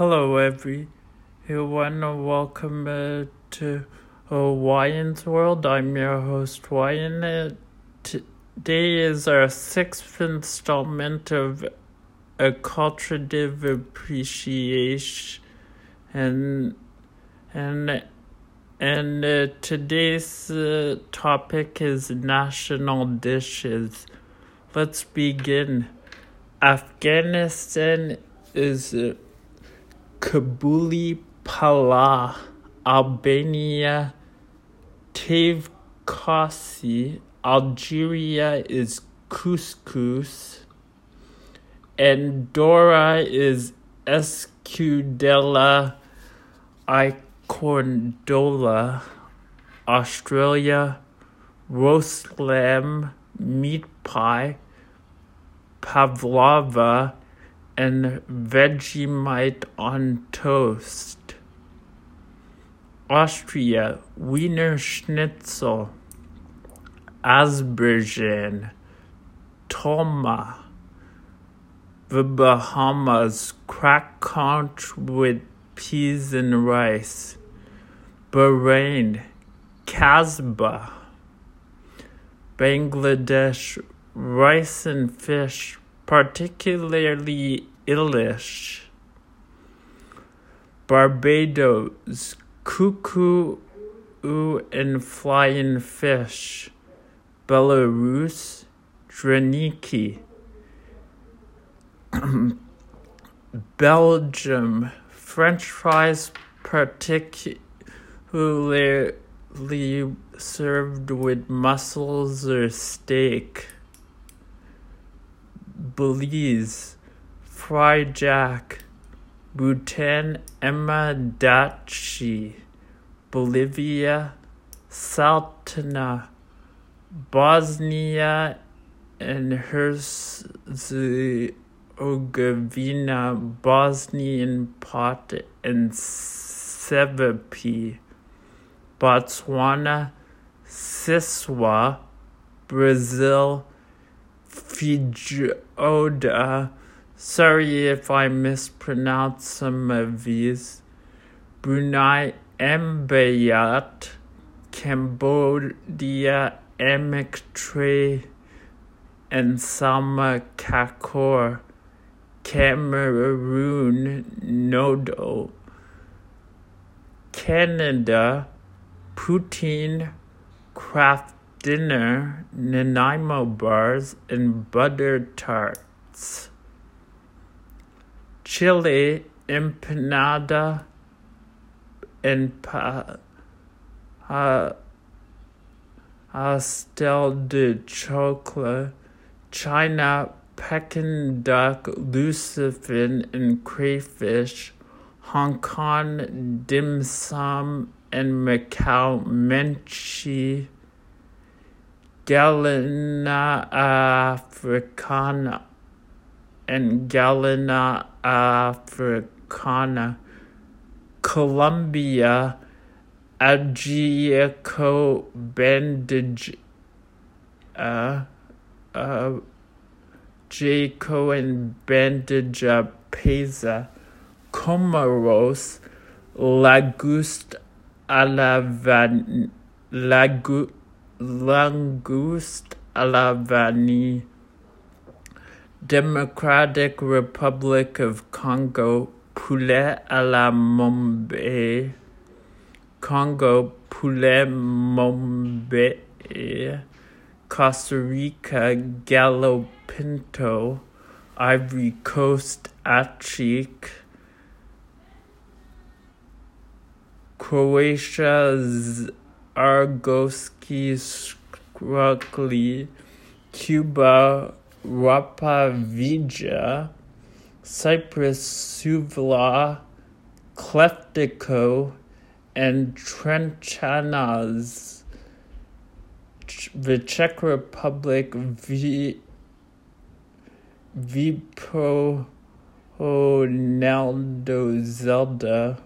Hello everyone, welcome to Wayan's World. I'm your host Wayan. Today is our 6th installment of a culturative appreciation, and today's topic is national dishes. Let's begin. Afghanistan is Kabuli Pala. Albania, Tevkasi. Algeria is couscous. Andorra is Escudela, Icordola. Australia, roast lamb, meat pie, pavlova, and Vegemite on toast. Austria, Wiener schnitzel, Asbergen, Toma. The Bahamas, crack conch with peas and rice. Bahrain, Casbah. Bangladesh, rice and fish, particularly illish. Barbados, cuckoo and flying fish. Belarus, Draniki. Belgium, French fries, particularly served with mussels or steak. Belize, Fry Jack. Bhutan, Emma Dachi. Bolivia, Saltina. Bosnia and Herzegovina, Bosnian Pot and Sevapi. Botswana, Siswa. Brazil, Fiju, Oda. Sorry if I mispronounce some of these. Brunei, Embayat. Cambodia, Emek Trey and Salma Kakor. Cameroon, Nodo. Canada, Poutine, Kraft Dinner, Nanaimo Bars, and Butter Tarts. Chile, Empanada, and pastel de chocolate. China, Peking duck, lucifin, and crayfish. Hong Kong, dim sum, and Macau, menchi. Galena Africana and Colombia, Ajiaco bandage, Jaco and bandage pesa. Comoros, Lagoust a la van, Langoust à la vanille. Democratic Republic of Congo, poulet à la mombe. Congo, poulet mombe. Costa Rica, gallo pinto. Ivory Coast, achik. Croatia, Argoski, Scruckly. Cuba, Rapavija. Cyprus, Suvla, Kleftico, and Trenčanas. The Czech Republic, Viponaldo Zelda,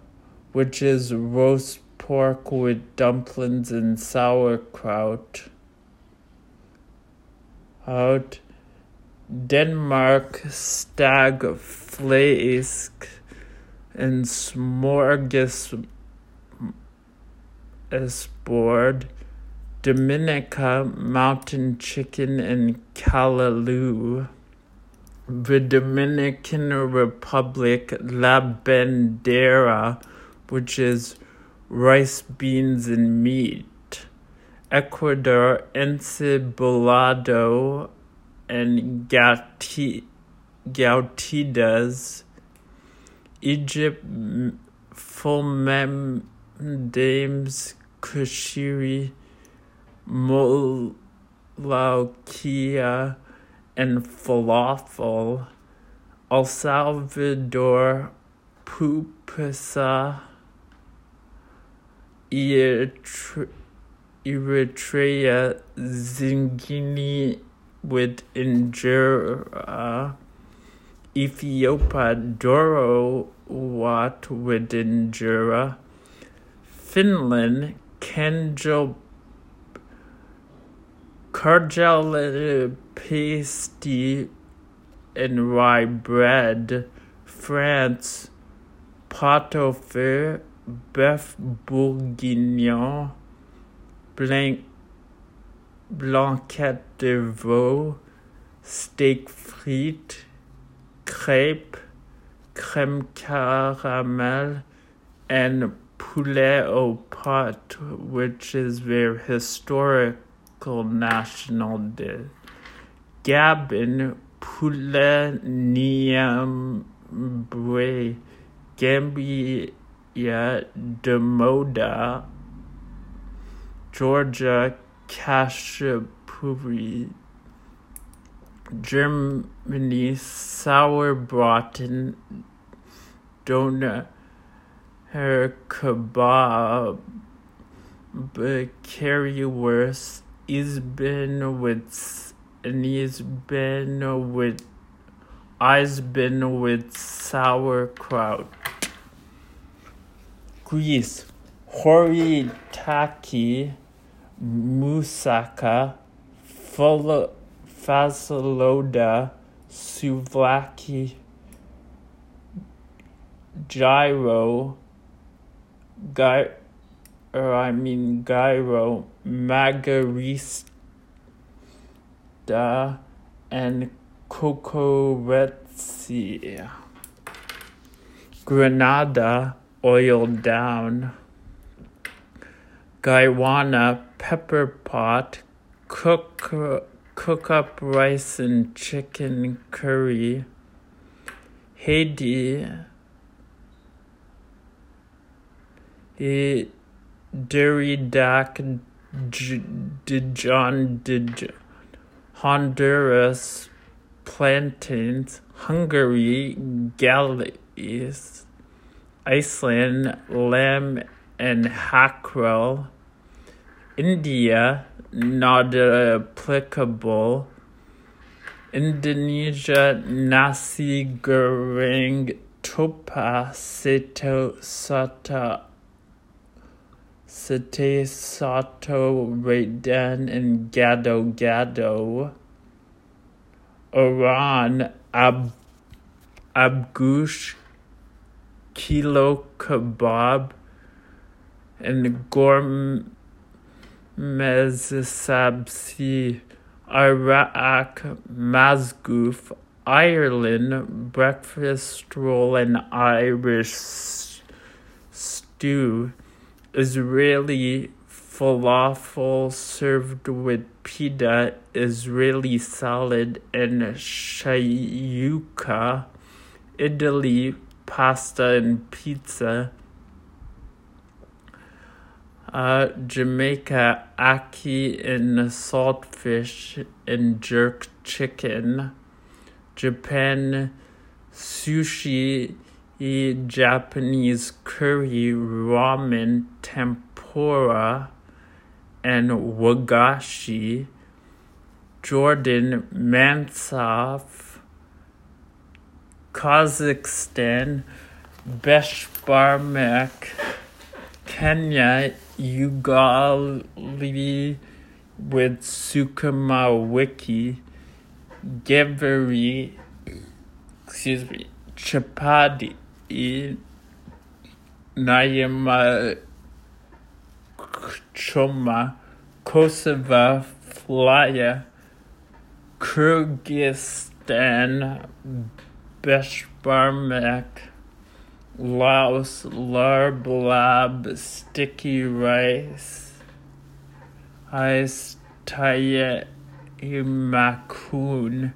which is roast pork with dumplings and sauerkraut. Out. Denmark, stag flæsk, and smorgasbord, Dominica, mountain chicken, and callaloo. The Dominican Republic, La Bandera, which is rice, beans, and meat. Ecuador, encebollado and gautitas. Egypt, fulmadames, kushiri, molokhia, and falafel. El Salvador, pupasa. Eritrea, zingini with injera. Ethiopia, doro wat with injera. Finland, karjala pasty and rye bread. France, pot au feu, bœuf bourguignon, blanquette de veau, steak frites, crêpes, crème caramel, and poulet au pot, which is their historical national dish. Gabon, poulet niambé, Gambia, Demoda, Georgia, Kashapuri, Germany, Sauerbraten, Doner, Kebab, Currywurst, Eisbein with sauerkraut. Greece, horitaki, moussaka, fasoloda, souvlaki, gyro, margarita, and kokoretsi. Granada, oil down. Guyana, pepper pot. Cook up rice and chicken curry. Haiti, Deridac, Dijon, Honduras, plantains. Hungary, galleys. Iceland, lamb and hackerel. India, not applicable. Indonesia, nasi goreng topa, sate sato, Raidan, and gado. Iran, abgush, kilo kebab, and gourmet sabzi. Iraq, mazgoof. Ireland, breakfast roll and Irish stew. Israeli, falafel served with pita, Israeli salad, and shayuka. Italy, pasta and pizza. Jamaica, ackee and saltfish and jerk chicken. Japan, sushi, Japanese curry, ramen, tempura, and wagashi. Jordan, mansaf. Kazakhstan, beshbarmak. Kenya, ugali with sukuma wiki. Geveri, chapati, Naima Choma, Kosovo, Flya, Kyrgyzstan, Beshbarmak, Laos, Larblab, Sticky Rice, Ice Taya, Imakun,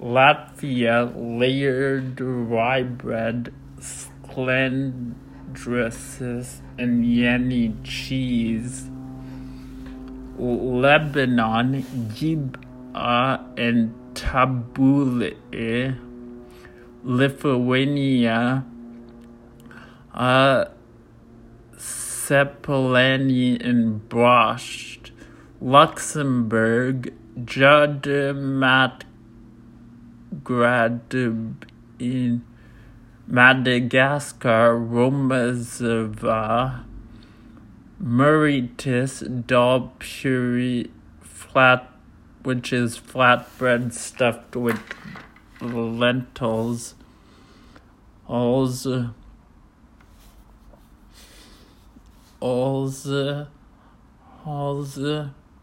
Latvia, Layered Rye Bread, Slendresses, and Yanni Cheese, Lebanon, Gib'a and Tabule, Lithuania, Sepelani and Brosht, Luxembourg, Judmat Gradub in Madagascar, Romazava, Mauritius, Dal Puri, flat, which is flatbread stuffed with lentils, Alza,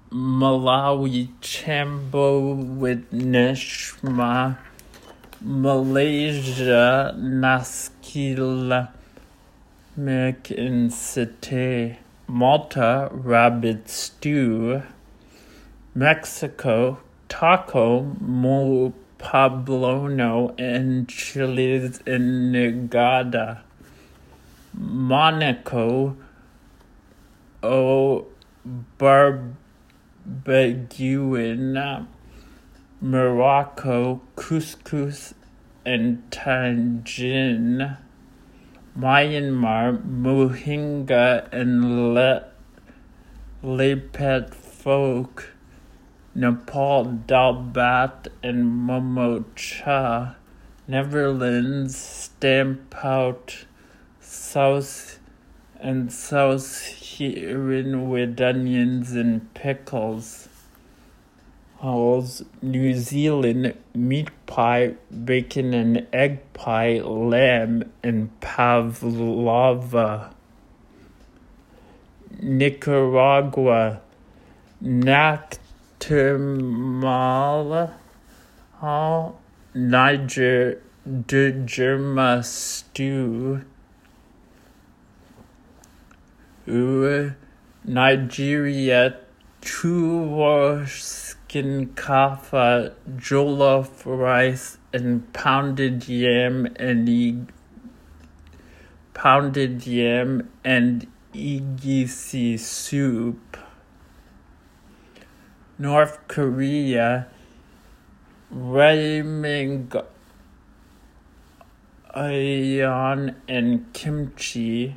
Malawi, Chambo with Nishma, Malaysia, Naskila, Mek in Cité, Malta, Rabbit Stew, Mexico, Taco, Mo Poblono, and Chiles in Negada, Monaco, Barbeguin, Morocco, Couscous, and Tangin, Myanmar, Mohinga, and Lepet Folk, Nepal, Dalbat, and Momocha, Netherlands, Stampout, South Heron with onions and pickles. New Zealand, meat pie, bacon and egg pie, lamb and pavlova. Nicaragua, nactimala, Niger, Djerma stew, Nigeria, Tuwaskin kafa, jollof rice, and pounded yam and egisi soup. North Korea, ramen, aeon, and kimchi.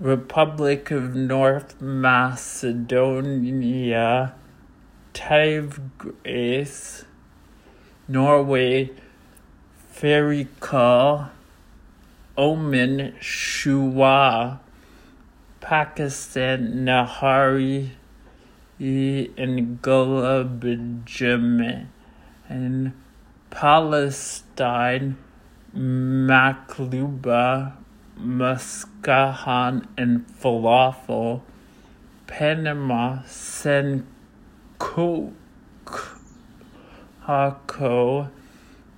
Republic of North Macedonia, Tevkasi, Norway, Ferikal, Oman, Shuwa, Pakistan, Nahari, and Gulabjim, and Palestine, Makluba, Muscahan and falafel, Panama, Sancocho,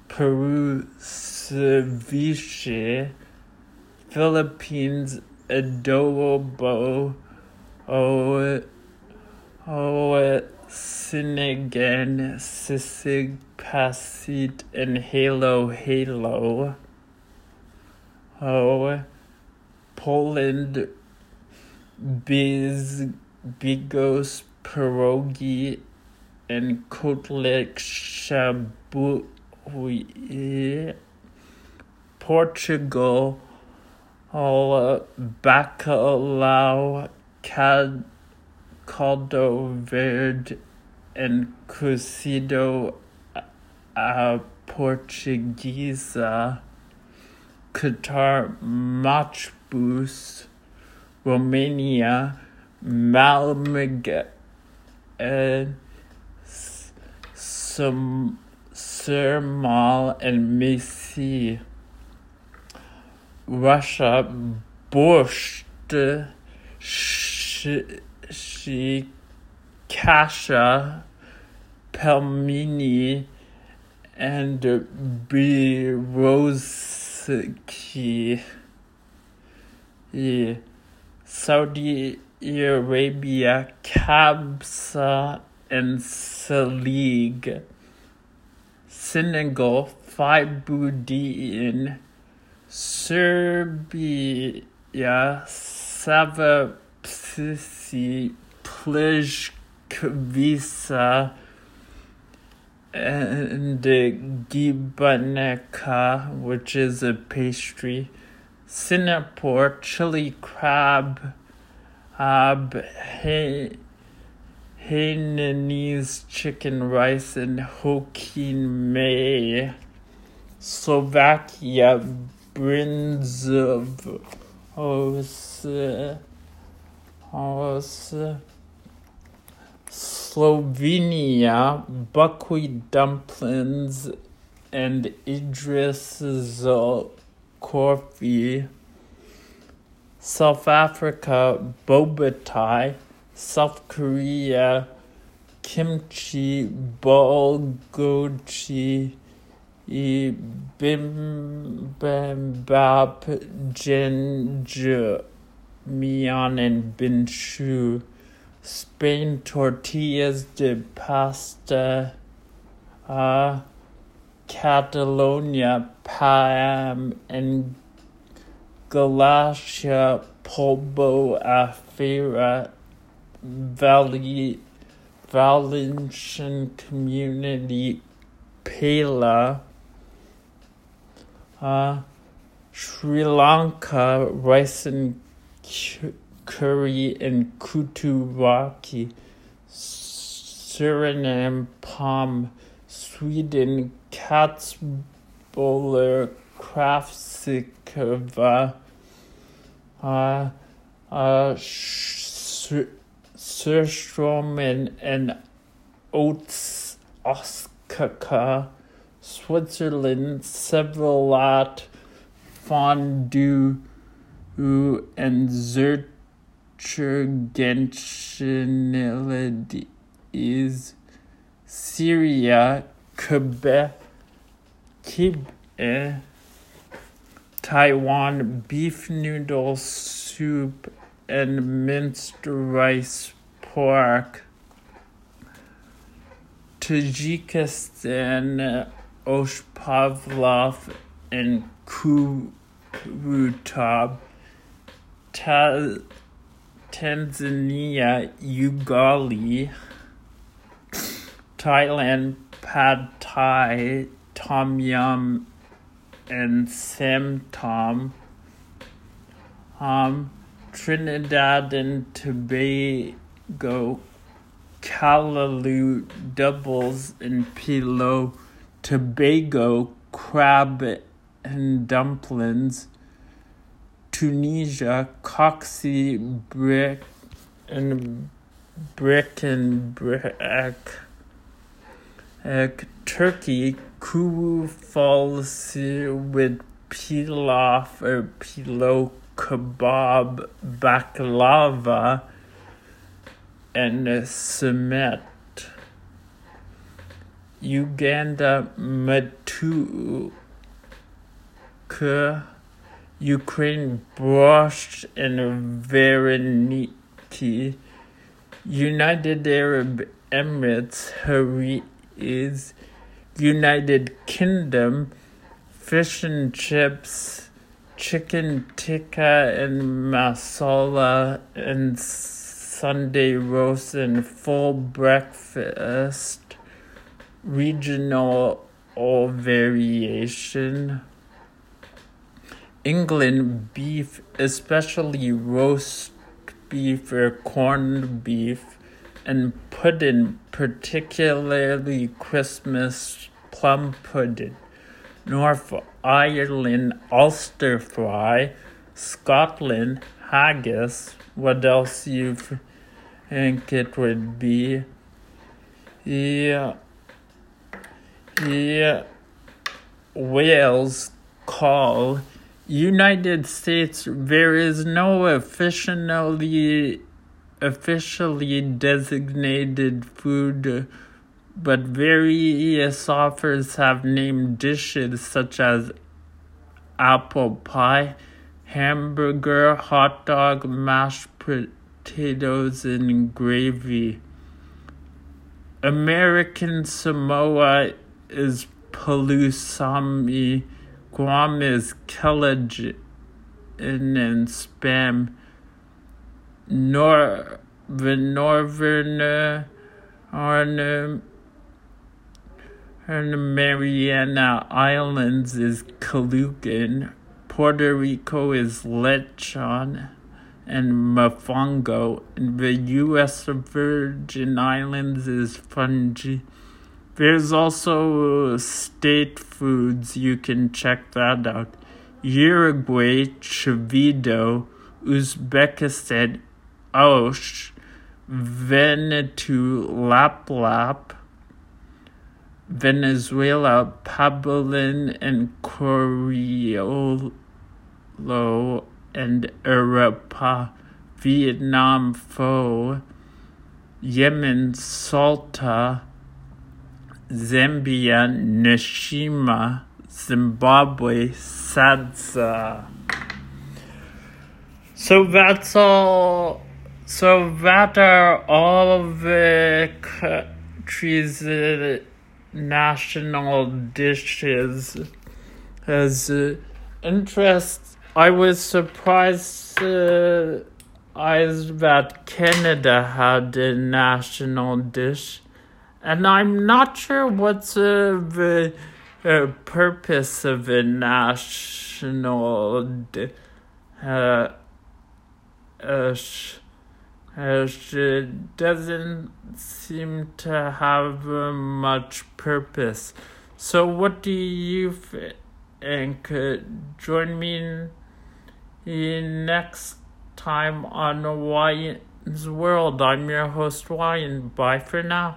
Peru, ceviche, Philippines, adobo, sinigang, sisig, pasit, and halo. Poland, bigos, pierogi, and kotlet, shabuya. Portugal, bacalhau, caldo verde, and cozido à portuguesa. Qatar, Machbus, Romania, Malmega, Sirmal, and Messi. Russia, borscht, kasha, pelmini, and biroski. Saudi Arabia, kabsa, and salig. Senegal, faiboudin. Serbia, savapsi, plishkvisa, and gibaneka, which is a pastry. Singapore, chili crab, Hainanese chicken rice, and Hokkien May. Slovakia, brinzov, Slovenia, buckwheat dumplings, and idris coffee. South Africa, boba thai. South Korea, kimchi, bulgogi, bibimbap, jajangmyeon, and binshu. Spain, tortillas de pasta. Catalonia, Pam, and Galicia, Polbo, Afira, Valencian Community, Pala. Sri Lanka, rice and curry, and kuturaki. Suriname, palm. Sweden, Katsböller, Kraftsikova, Surström, and Oats, Oskaka. Switzerland, Sevelat, Fondue, and Zurchergenschneled is Syria, Quebec, Taiwan, beef noodle soup, and minced rice pork. Tajikistan, Oshpavlov, and Kurutab. Tanzania, Ugali. Thailand, pad thai, tom yum, and samtam. Trinidad and Tobago, callaloo, doubles, and pillow. Tobago, crab and dumplings. Tunisia, coxy, brick and brack. Turkey, kuyu falafel with pilaf or pillow kebab, baklava, and semet. Uganda, matuk. Ukraine, borscht and vareniki. United Arab Emirates, hariri. Is United Kingdom, fish and chips, chicken tikka and masala, and Sunday roast, and full breakfast, regional all variation. England, beef, especially roast beef or corned beef, and pudding, particularly Christmas plum pudding. North Ireland, Ulster fry. Scotland, haggis. What else you think it would be? Wales, call. United States, there is no officially designated food, but various authors have named dishes such as apple pie, hamburger, hot dog, mashed potatoes, and gravy. American Samoa is palusami, Guam is kelajin and spam. The Mariana Islands is Calugan, Puerto Rico is lechon and mofongo, and the U.S. Virgin Islands is fungi. There's also state foods, you can check that out. Uruguay, Chivito, Uzbekistan, Osh, Veneto, Laplap, Venezuela, Pablin, and Coriolo, and Arapa, Vietnam, Pho, Yemen, Salta, Zambia, Neshima, Zimbabwe, Sadza. So that's all. So that are all the countries' national dishes. I was surprised that Canada had a national dish, and I'm not sure what's the purpose of a national dish. She doesn't seem to have much purpose. So what do you think? Join me next time on Wayan's World. I'm your host, Wayan. Bye for now.